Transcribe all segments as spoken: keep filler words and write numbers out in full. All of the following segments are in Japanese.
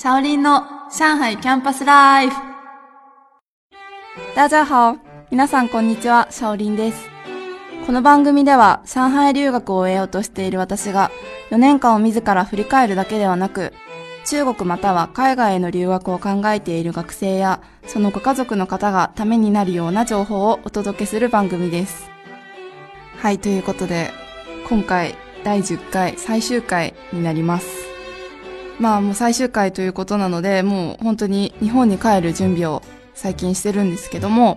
小林の上海キャンパスライフ。大家好，皆さんこんにちは、小林です。この番組では上海留学を終えようとしている私がよねんかんを自ら振り返るだけではなく、中国または海外への留学を考えている学生やそのご家族の方がためになるような情報をお届けする番組です。はい、ということで今回だいじゅっかい最終回になります。まあもう最終回ということなので、もう本当に日本に帰る準備を最近してるんですけども、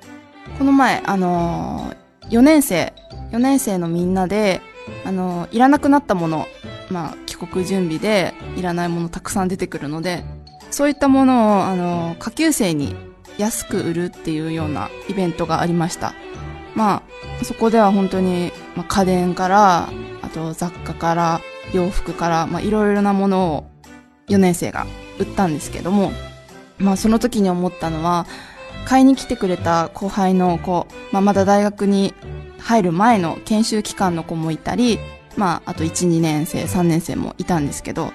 この前、あのー、よねんせいのみんなで、あのー、いらなくなったもの、まあ帰国準備でいらないものたくさん出てくるので、そういったものを、あのー、下級生に安く売るっていうようなイベントがありました。まあ、そこでは本当に、まあ、家電から、あと雑貨から、洋服から、まあいろいろなものをよねんせいが売ったんですけども、まあその時に思ったのは、買いに来てくれた後輩の子、まあまだ大学に入る前の研修期間の子もいたり、まああといち、にねんせい、さんねんせいもいたんですけど、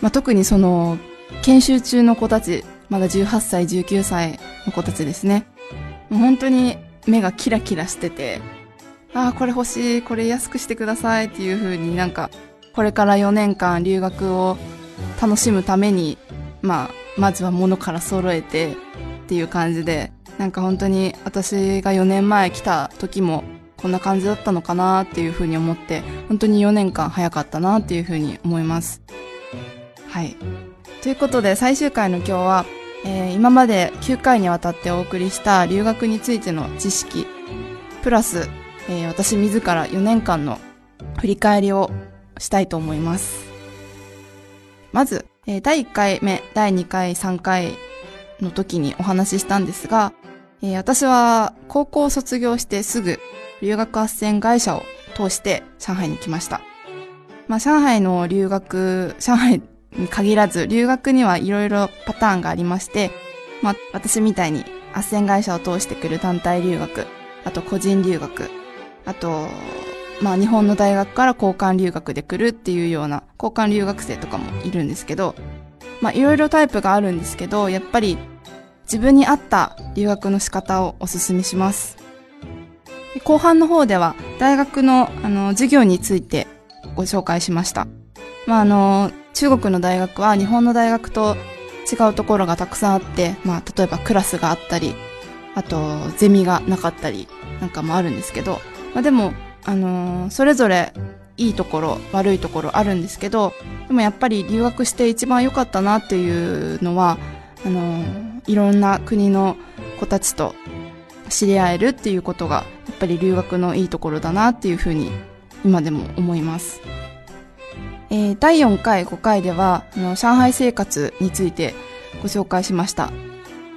まあ特にその研修中の子たち、まだじゅうはっさい、じゅうきゅうさいの子たちですね。もう本当に目がキラキラしてて、ああこれ欲しい、これ安くしてくださいっていう風に、なんかこれからよねんかん留学を楽しむために、まあ、まずは物から揃えてっていう感じで、なんか本当に私がよねんまえ来た時もこんな感じだったのかなっていうふうに思って、本当によねんかん早かったなっていうふうに思います。はい。ということで最終回の今日は、えー、今まできゅうかいにわたってお送りした留学についての知識、プラス、えー、私自らよねんかんの振り返りをしたいと思います。まず、だいいっかいめ、だいにかい、さんかいの時にお話ししたんですが、私は高校を卒業してすぐ留学斡旋会社を通して上海に来ました。まあ上海の留学、上海に限らず留学にはいろいろパターンがありまして、まあ私みたいに斡旋会社を通してくる団体留学、あと個人留学、あと、まあ日本の大学から交換留学で来るっていうような交換留学生とかもいるんですけど、まあいろいろタイプがあるんですけど、やっぱり自分に合った留学の仕方をおすすめします。後半の方では大学のあの授業についてご紹介しました。まああの中国の大学は日本の大学と違うところがたくさんあって、まあ例えばクラスがあったり、あとゼミがなかったりなんかもあるんですけど、まあでもあのー、それぞれいいところ、悪いところあるんですけど、でもやっぱり留学して一番良かったなっていうのは、あのー、いろんな国の子たちと知り合えるっていうことが、やっぱり留学のいいところだなっていうふうに、今でも思います。えー、だいよんかい、ごかいでは、あの、上海生活についてご紹介しました。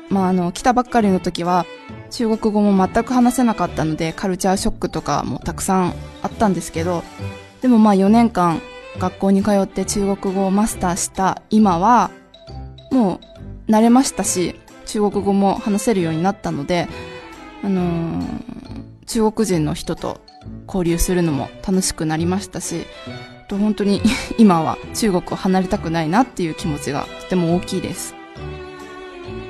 まあ、あの、来たばっかりの時は、中国語も全く話せなかったのでカルチャーショックとかもたくさんあったんですけど、でもまあよねんかん学校に通って中国語をマスターした今はもう慣れましたし、中国語も話せるようになったので、あのー、中国人の人と交流するのも楽しくなりましたし、と本当に今は中国を離れたくないなっていう気持ちがとても大きいです。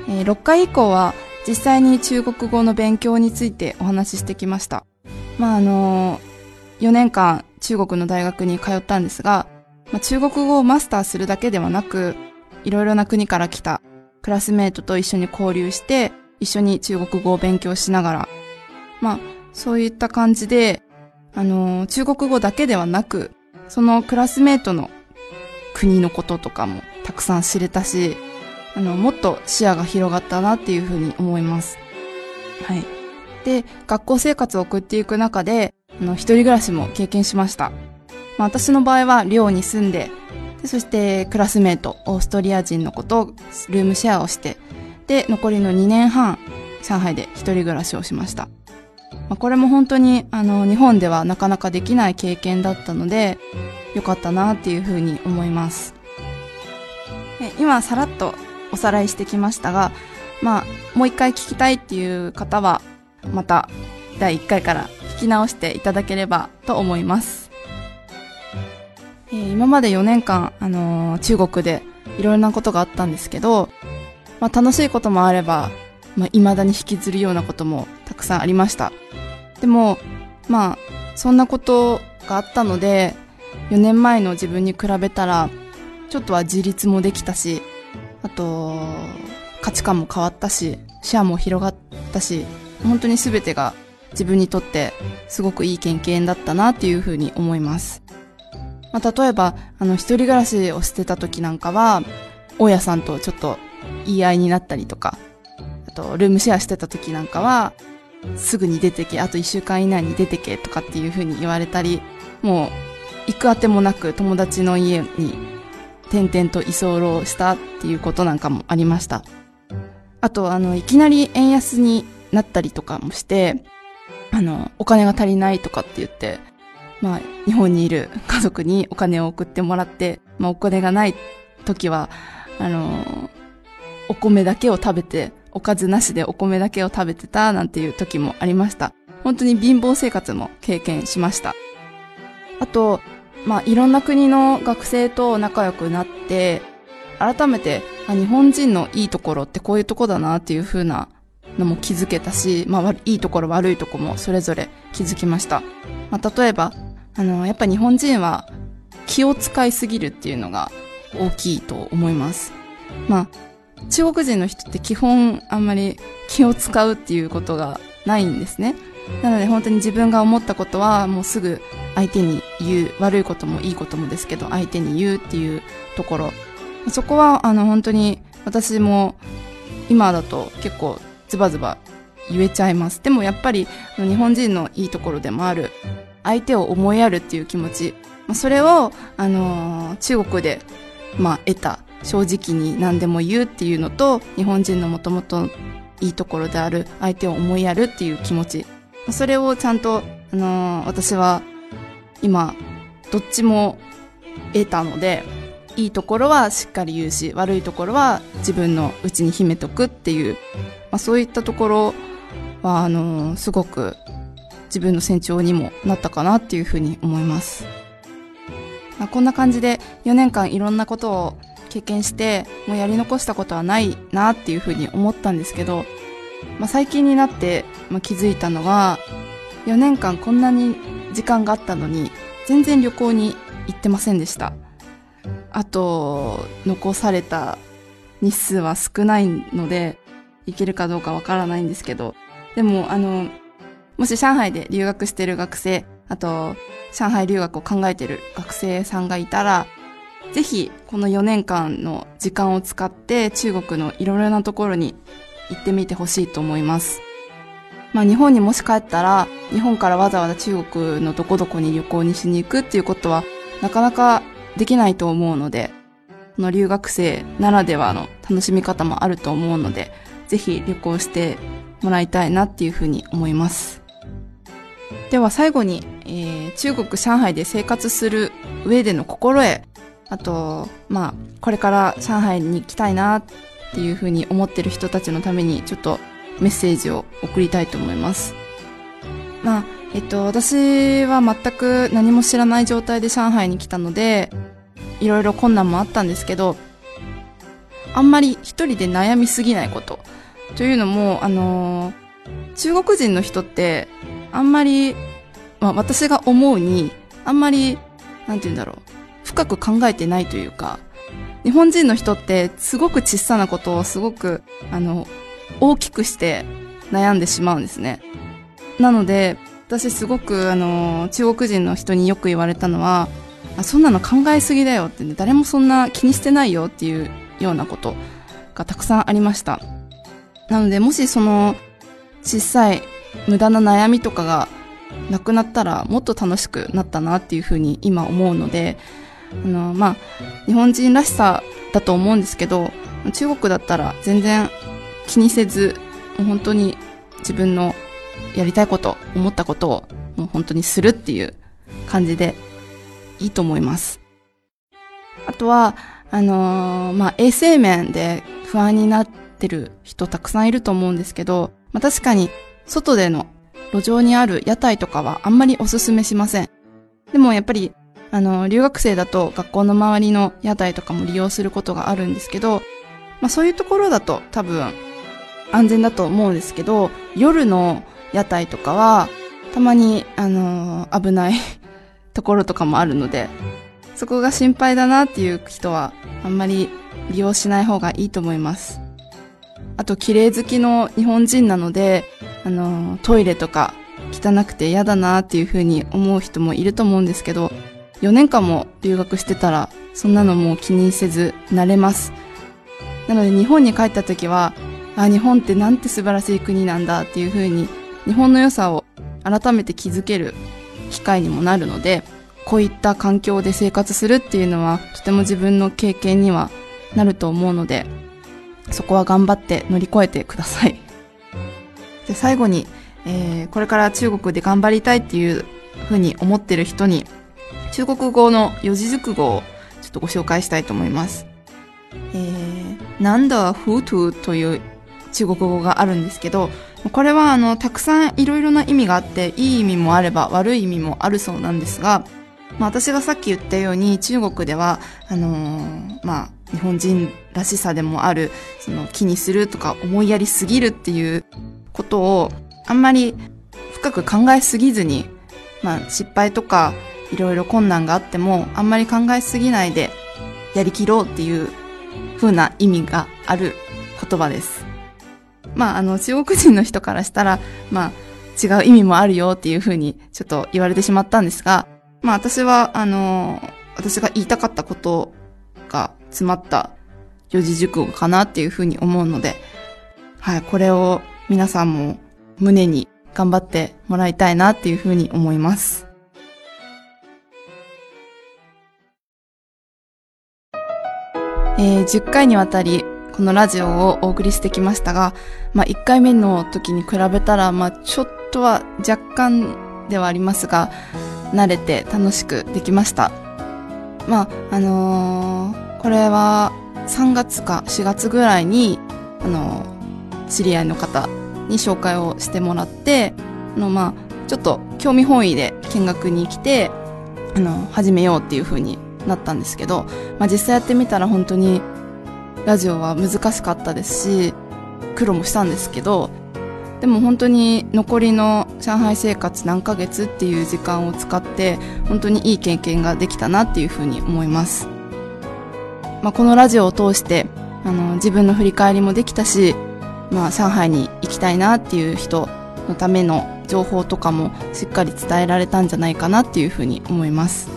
えー、ろっかい以降は実際に中国語の勉強についてお話ししてきました。まああの、よねんかん中国の大学に通ったんですが、まあ、中国語をマスターするだけではなく、いろいろな国から来たクラスメートと一緒に交流して、一緒に中国語を勉強しながら、まあそういった感じで、あの、中国語だけではなく、そのクラスメートの国のこととかもたくさん知れたし、あの、もっと視野が広がったなっていうふうに思います。はい。で、学校生活を送っていく中で、あの、一人暮らしも経験しました。まあ、私の場合は寮に住んで、で、そしてクラスメート、オーストリア人の子とルームシェアをして、で、残りのにねんはん、上海で一人暮らしをしました。まあ、これも本当に、あの、日本ではなかなかできない経験だったので、良かったなっていうふうに思います。え、今、さらっと、おさらいしてきましたが、まあ、もう一回聞きたいっていう方は、まただいいっかいから聞き直していただければと思います。えー、今までよねんかん、あのー、中国でいろんなことがあったんですけど、まあ、楽しいこともあれば、まあ、未だに引きずるようなこともたくさんありました。でも、まあ、そんなことがあったので、よねんまえの自分に比べたら、ちょっとは自立もできたし、あと、価値観も変わったし、視野も広がったし、本当に全てが自分にとってすごくいい経験だったなっていうふうに思います。まあ、例えば、あの、一人暮らしをしてた時なんかは、大家さんとちょっと言い合いになったりとか、あと、ルームシェアしてた時なんかは、すぐに出てけ、あといっしゅうかん以内に出てけとかっていうふうに言われたり、もう、行くあてもなく友達の家に転々と居候したっていうことなんかもありました。あと、あの、いきなり円安になったりとかもして、あの、お金が足りないとかって言って、まあ、日本にいる家族にお金を送ってもらって、まあ、お金がない時は、あの、お米だけを食べて、おかずなしでお米だけを食べてたなんていう時もありました。本当に貧乏生活も経験しました。あと、まあ、いろんな国の学生と仲良くなって、改めて、あ、日本人のいいところってこういうとこだなっていう風なのも気づけたし、まあ、いいところ悪いところもそれぞれ気づきました。まあ、例えば、あの、やっぱ日本人は気を使いすぎるっていうのが大きいと思います。まあ、中国人の人って基本あんまり気を使うっていうことがないんですね。なので本当に自分が思ったことはもうすぐ相手に言う、悪いこともいいこともですけど相手に言うっていうところ、そこはあの本当に私も今だと結構ズバズバ言えちゃいます。でもやっぱり日本人のいいところでもある相手を思いやるっていう気持ち、それをあの中国でまあ得た正直に何でも言うっていうのと日本人のもともといいところである相手を思いやるっていう気持ち、それをちゃんと、あのー、私は今どっちも得たので、いいところはしっかり言うし悪いところは自分の内に秘めとくっていう、まあ、そういったところはあのー、すごく自分の成長にもなったかなっていうふうに思います、まあ、こんな感じでよねんかんいろんなことを経験してもうやり残したことはないなっていうふうに思ったんですけど、まあ、最近になって、まあ、気づいたのがよねんかんこんなに時間があったのに全然旅行に行ってませんでした。あと残された日数は少ないので行けるかどうかわからないんですけど、でもあのもし上海で留学してる学生、あと上海留学を考えてる学生さんがいたらぜひこのよねんかんの時間を使って中国のいろいろなところに行ってみてほしいと思います。まあ日本にもし帰ったら、日本からわざわざ中国のどこどこに旅行にしに行くっていうことはなかなかできないと思うので、この留学生ならではの楽しみ方もあると思うので、ぜひ旅行してもらいたいなっていうふうに思います。では最後に、えー、中国上海で生活する上での心得、あと、まあこれから上海に行きたいなっていうふうに思ってる人たちのためにちょっとメッセージを送りたいと思います。まあ、えっと、私は全く何も知らない状態で上海に来たので、いろいろ困難もあったんですけど、あんまり一人で悩みすぎないこと。というのも、あのー、中国人の人って、あんまり、まあ私が思うに、あんまり、なんて言うんだろう、深く考えてないというか、日本人の人ってすごく小さなことをすごくあの大きくして悩んでしまうんですね。なので私すごくあの中国人の人によく言われたのは、あ、そんなの考えすぎだよって、ね、誰もそんな気にしてないよっていうようなことがたくさんありました。なのでもしその小さい無駄な悩みとかがなくなったらもっと楽しくなったなっていうふうに今思うので、あのまあ、日本人らしさだと思うんですけど、中国だったら全然気にせず、もう本当に自分のやりたいこと、思ったことをもう本当にするっていう感じでいいと思います。あとは、あのー、まあ、衛生面で不安になってる人たくさんいると思うんですけど、まあ、確かに外での路上にある屋台とかはあんまりおすすめしません。でもやっぱりあの留学生だと学校の周りの屋台とかも利用することがあるんですけど、まあ、そういうところだと多分安全だと思うんですけど、夜の屋台とかはたまにあのー、危ないところとかもあるので、そこが心配だなっていう人はあんまり利用しない方がいいと思います。あと綺麗好きの日本人なので、あのー、トイレとか汚くて嫌だなっていうふうに思う人もいると思うんですけど、よねんかんも留学してたらそんなのもう気にせず慣れます。なので日本に帰った時は、あ、日本ってなんて素晴らしい国なんだっていうふうに日本の良さを改めて気づける機会にもなるので、こういった環境で生活するっていうのはとても自分の経験にはなると思うので、そこは頑張って乗り越えてください。で、最後に、えー、これから中国で頑張りたいっていうふうに思ってる人に中国語の四字熟語をちょっとご紹介したいと思います。えー、なんだふうとうという中国語があるんですけど、これはあのたくさんいろいろな意味があって、いい意味もあれば悪い意味もあるそうなんですが、まあ、私がさっき言ったように中国ではあのー、まあ日本人らしさでもあるその気にするとか思いやりすぎるっていうことをあんまり深く考えすぎずに、まあ、失敗とかいろいろ困難があってもあんまり考えすぎないでやりきろうっていう風な意味がある言葉です。まあ、あの中国人の人からしたら、まあ、違う意味もあるよっていう風にちょっと言われてしまったんですが、まあ、私はあの私が言いたかったことが詰まった四字熟語かなっていう風に思うので、はい、これを皆さんも胸に頑張ってもらいたいなっていう風に思います。えー、じゅっかいにわたりこのラジオをお送りしてきましたが、まあ、いっかいめの時に比べたら、まあ、ちょっとは若干ではありますが慣れて楽しくできました。まああのー、これはさんがつかしがつぐらいに、あのー、知り合いの方に紹介をしてもらって、あのまあ、ちょっと興味本位で見学に来て、あの始めようっていう風になったんですけど、まあ、実際やってみたら本当にラジオは難しかったですし、苦労もしたんですけど、でも本当に残りの上海生活何ヶ月っていう時間を使って本当にいい経験ができたなっていう風に思います。まあ、このラジオを通してあの自分の振り返りもできたし、まあ、上海に行きたいなっていう人のための情報とかもしっかり伝えられたんじゃないかなっていう風に思います。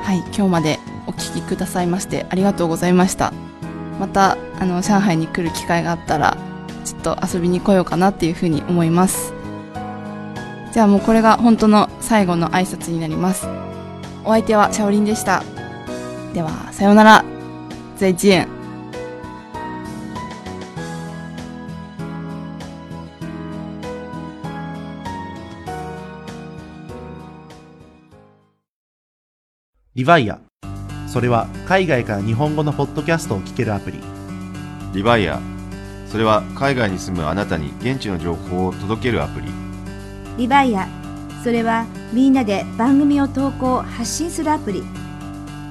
はい、今日までお聞きくださいましてありがとうございました。またあの上海に来る機会があったらちょっと遊びに来ようかなっていうふうに思います。じゃあもうこれが本当の最後の挨拶になります。お相手はシャオリンでした。ではさようなら。再见。リヴァイア、それは海外から日本語のポッドキャストを聞けるアプリ。リヴァイア、それは海外に住むあなたに現地の情報を届けるアプリ。リヴァイア、それはみんなで番組を投稿発信するアプリ。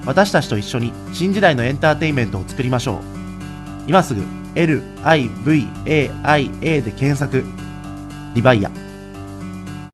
私たちと一緒に新時代のエンターテインメントを作りましょう。今すぐ エルアイブイエーアイエー で検索。リヴァイア。